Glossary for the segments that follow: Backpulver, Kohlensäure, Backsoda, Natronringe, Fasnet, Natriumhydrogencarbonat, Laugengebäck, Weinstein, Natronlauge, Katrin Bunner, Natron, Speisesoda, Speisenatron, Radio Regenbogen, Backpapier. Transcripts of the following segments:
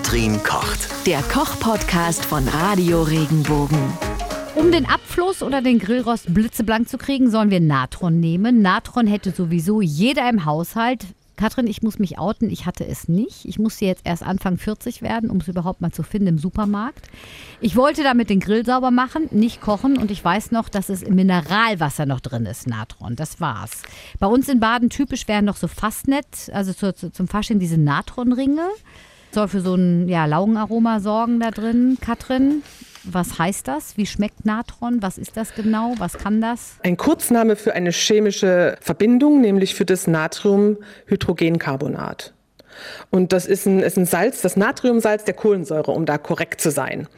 Katrin kocht. Der Koch-Podcast von Radio Regenbogen. Um den Abfluss oder den Grillrost blitzeblank zu kriegen, sollen wir Natron nehmen. Natron hätte sowieso jeder im Haushalt. Katrin, ich muss mich outen, ich hatte es nicht. Ich musste jetzt erst Anfang 40 werden, um es überhaupt mal zu finden im Supermarkt. Ich wollte damit den Grill sauber machen, nicht kochen, und ich weiß noch, dass es im Mineralwasser noch drin ist, Natron, das war's. Bei uns in Baden typisch wären noch so Fasnet, also zum Fasching diese Natronringe. Soll für so ein Laugenaroma sorgen da drin, Katrin. Was heißt das? Wie schmeckt Natron? Was ist das genau? Was kann das? Ein Kurzname für eine chemische Verbindung, nämlich für das Natriumhydrogencarbonat. Und das ist ein Salz, das Natriumsalz der Kohlensäure, um da korrekt zu sein.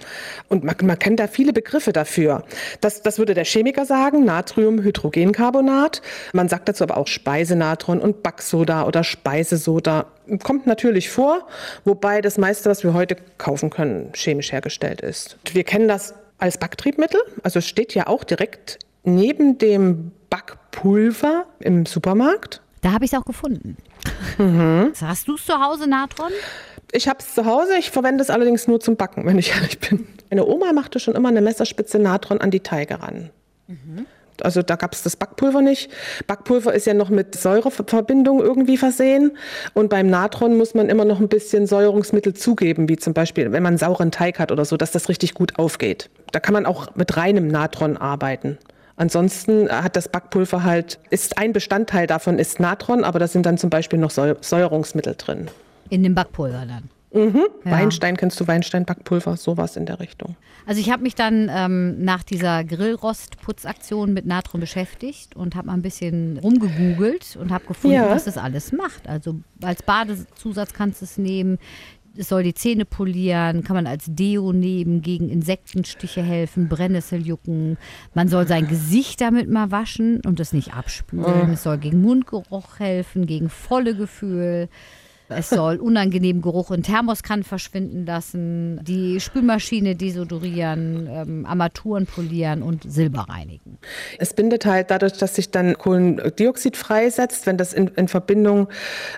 Und man kennt da viele Begriffe dafür. Das würde der Chemiker sagen, Natriumhydrogencarbonat. Man sagt dazu aber auch Speisenatron und Backsoda oder Speisesoda. Kommt natürlich vor, wobei das meiste, was wir heute kaufen können, chemisch hergestellt ist. Wir kennen das als Backtriebmittel, also es steht ja auch direkt neben dem Backpulver im Supermarkt. Da habe ich es auch gefunden. Mhm. Hast du es zu Hause, Natron? Ich habe es zu Hause, ich verwende es allerdings nur zum Backen, wenn ich ehrlich bin. Meine Oma machte schon immer eine Messerspitze Natron an die Teige ran. Mhm. Also da gab es das Backpulver nicht. Backpulver ist ja noch mit Säureverbindung irgendwie versehen. Und beim Natron muss man immer noch ein bisschen Säuerungsmittel zugeben, wie zum Beispiel, wenn man einen sauren Teig hat oder so, dass das richtig gut aufgeht. Da kann man auch mit reinem Natron arbeiten. Ansonsten hat das Backpulver ist ein Bestandteil davon, ist Natron, aber da sind dann zum Beispiel noch Säuerungsmittel drin. In dem Backpulver dann? Mhm. Ja. Weinstein, kennst du Weinstein, Backpulver, sowas in der Richtung. Also ich habe mich dann nach dieser Grillrostputzaktion mit Natron beschäftigt und habe mal ein bisschen rumgegoogelt und habe gefunden, was das alles macht. Also als Badezusatz kannst du es nehmen. Es soll die Zähne polieren, kann man als Deo nehmen, gegen Insektenstiche helfen, Brennnesseljucken. Man soll sein Gesicht damit mal waschen und es nicht abspülen. Es soll gegen Mundgeruch helfen, gegen Vollegefühl. Es soll unangenehmen Geruch in Thermoskannen verschwinden lassen, die Spülmaschine desodorieren, Armaturen polieren und Silber reinigen. Es bindet halt dadurch, dass sich dann Kohlendioxid freisetzt, wenn das in Verbindung,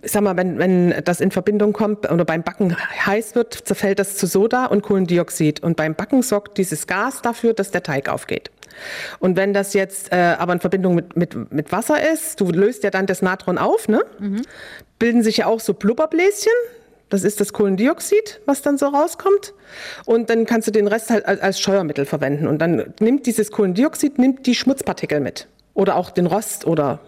wenn das in Verbindung kommt oder beim Backen heiß wird, zerfällt das zu Soda und Kohlendioxid. Und beim Backen sorgt dieses Gas dafür, dass der Teig aufgeht. Und wenn das jetzt aber in Verbindung mit Wasser ist, du löst ja dann das Natron auf, ne? Mhm. Bilden sich ja auch so Blubberbläschen. Das ist das Kohlendioxid, was dann so rauskommt. Und dann kannst du den Rest halt als Scheuermittel verwenden. Und dann nimmt dieses Kohlendioxid die Schmutzpartikel mit. Oder auch den Rost oder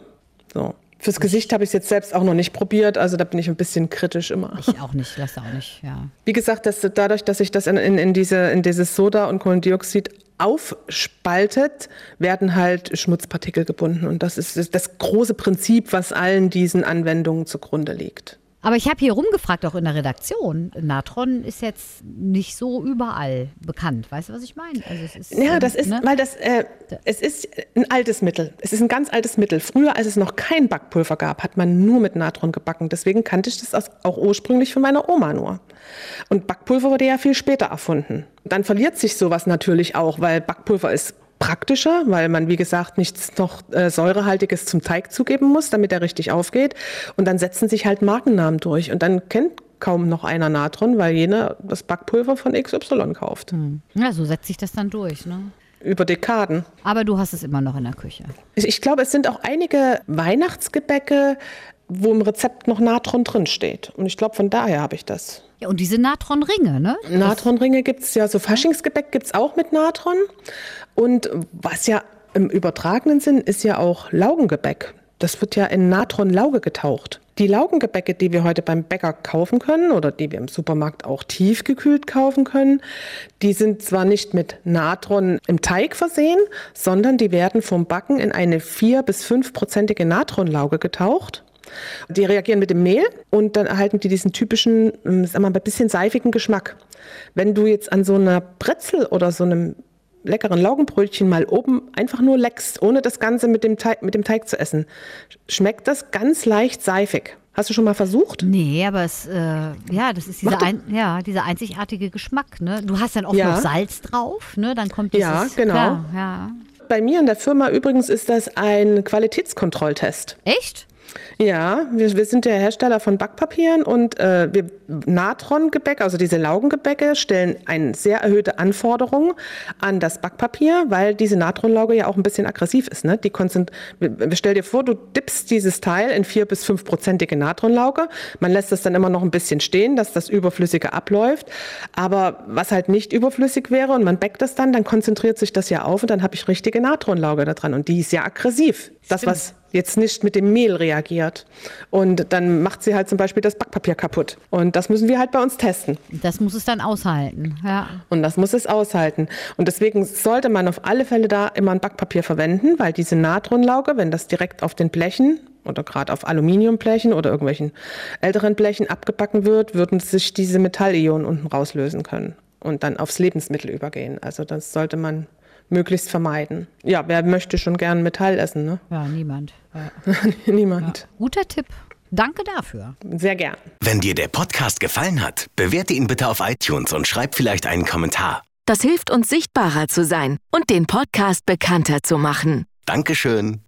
so. Fürs Gesicht habe ich es jetzt selbst auch noch nicht probiert, also da bin ich ein bisschen kritisch immer. Ich auch nicht, lass auch nicht, ja. Wie gesagt, dadurch, dass sich das in dieses Soda und Kohlendioxid aufspaltet, werden halt Schmutzpartikel gebunden. Und das ist das große Prinzip, was allen diesen Anwendungen zugrunde liegt. Aber ich habe hier rumgefragt, auch in der Redaktion. Natron ist jetzt nicht so überall bekannt. Weißt du, was ich meine? Also es ist, es ist ein altes Mittel. Es ist ein ganz altes Mittel. Früher, als es noch kein Backpulver gab, hat man nur mit Natron gebacken. Deswegen kannte ich das auch ursprünglich von meiner Oma nur. Und Backpulver wurde ja viel später erfunden. Dann verliert sich sowas natürlich auch, weil Backpulver ist praktischer, weil man, wie gesagt, nichts noch Säurehaltiges zum Teig zugeben muss, damit er richtig aufgeht. Und dann setzen sich halt Markennamen durch. Und dann kennt kaum noch einer Natron, weil jener das Backpulver von XY kauft. Hm. Ja, so setzt sich das dann durch, ne? Über Dekaden. Aber du hast es immer noch in der Küche. Ich glaube, es sind auch einige Weihnachtsgebäcke, wo im Rezept noch Natron drinsteht. Und ich glaube, von daher habe ich das. Ja, und diese Natronringe, ne? Natronringe gibt es ja, so Faschingsgebäck gibt es auch mit Natron. Und was ja im übertragenen Sinn ist ja auch Laugengebäck. Das wird ja in Natronlauge getaucht. Die Laugengebäcke, die wir heute beim Bäcker kaufen können oder die wir im Supermarkt auch tiefgekühlt kaufen können, die sind zwar nicht mit Natron im Teig versehen, sondern die werden vom Backen in eine 4- bis 5-prozentige Natronlauge getaucht. Die reagieren mit dem Mehl und dann erhalten die diesen typischen, ein bisschen seifigen Geschmack. Wenn du jetzt an so einer Brezel oder so einem leckeren Laugenbrötchen mal oben einfach nur leckst, ohne das Ganze mit dem Teig zu essen, schmeckt das ganz leicht seifig. Hast du schon mal versucht? Nee, aber das ist dieser einzigartige Geschmack. Ne? Du hast dann oft noch Salz drauf, ne? Dann kommt dieses... Ja, genau. Klar, ja. Bei mir in der Firma übrigens ist das ein Qualitätskontrolltest. Echt? Ja, wir sind der Hersteller von Backpapieren und Natrongebäck, also diese Laugengebäcke, stellen eine sehr erhöhte Anforderung an das Backpapier, weil diese Natronlauge ja auch ein bisschen aggressiv ist. Ne? Stell dir vor, du dippst dieses Teil in 4- bis 5-prozentige Natronlauge. Man lässt das dann immer noch ein bisschen stehen, dass das Überflüssige abläuft. Aber was halt nicht überflüssig wäre und man backt das dann konzentriert sich das ja auf und dann habe ich richtige Natronlauge da dran und die ist ja aggressiv. Das, was jetzt nicht mit dem Mehl reagiert. Und dann macht sie halt zum Beispiel das Backpapier kaputt. Und das müssen wir halt bei uns testen. Das muss es dann aushalten, ja. Und das muss es aushalten. Und deswegen sollte man auf alle Fälle da immer ein Backpapier verwenden, weil diese Natronlauge, wenn das direkt auf den Blechen oder gerade auf Aluminiumblechen oder irgendwelchen älteren Blechen abgebacken wird, würden sich diese Metallionen unten rauslösen können und dann aufs Lebensmittel übergehen. Also das sollte man möglichst vermeiden. Ja, wer möchte schon gern Metall essen, ne? Ja, niemand. Niemand. Ja, guter Tipp. Danke dafür. Sehr gern. Wenn dir der Podcast gefallen hat, bewerte ihn bitte auf iTunes und schreib vielleicht einen Kommentar. Das hilft uns, sichtbarer zu sein und den Podcast bekannter zu machen. Dankeschön.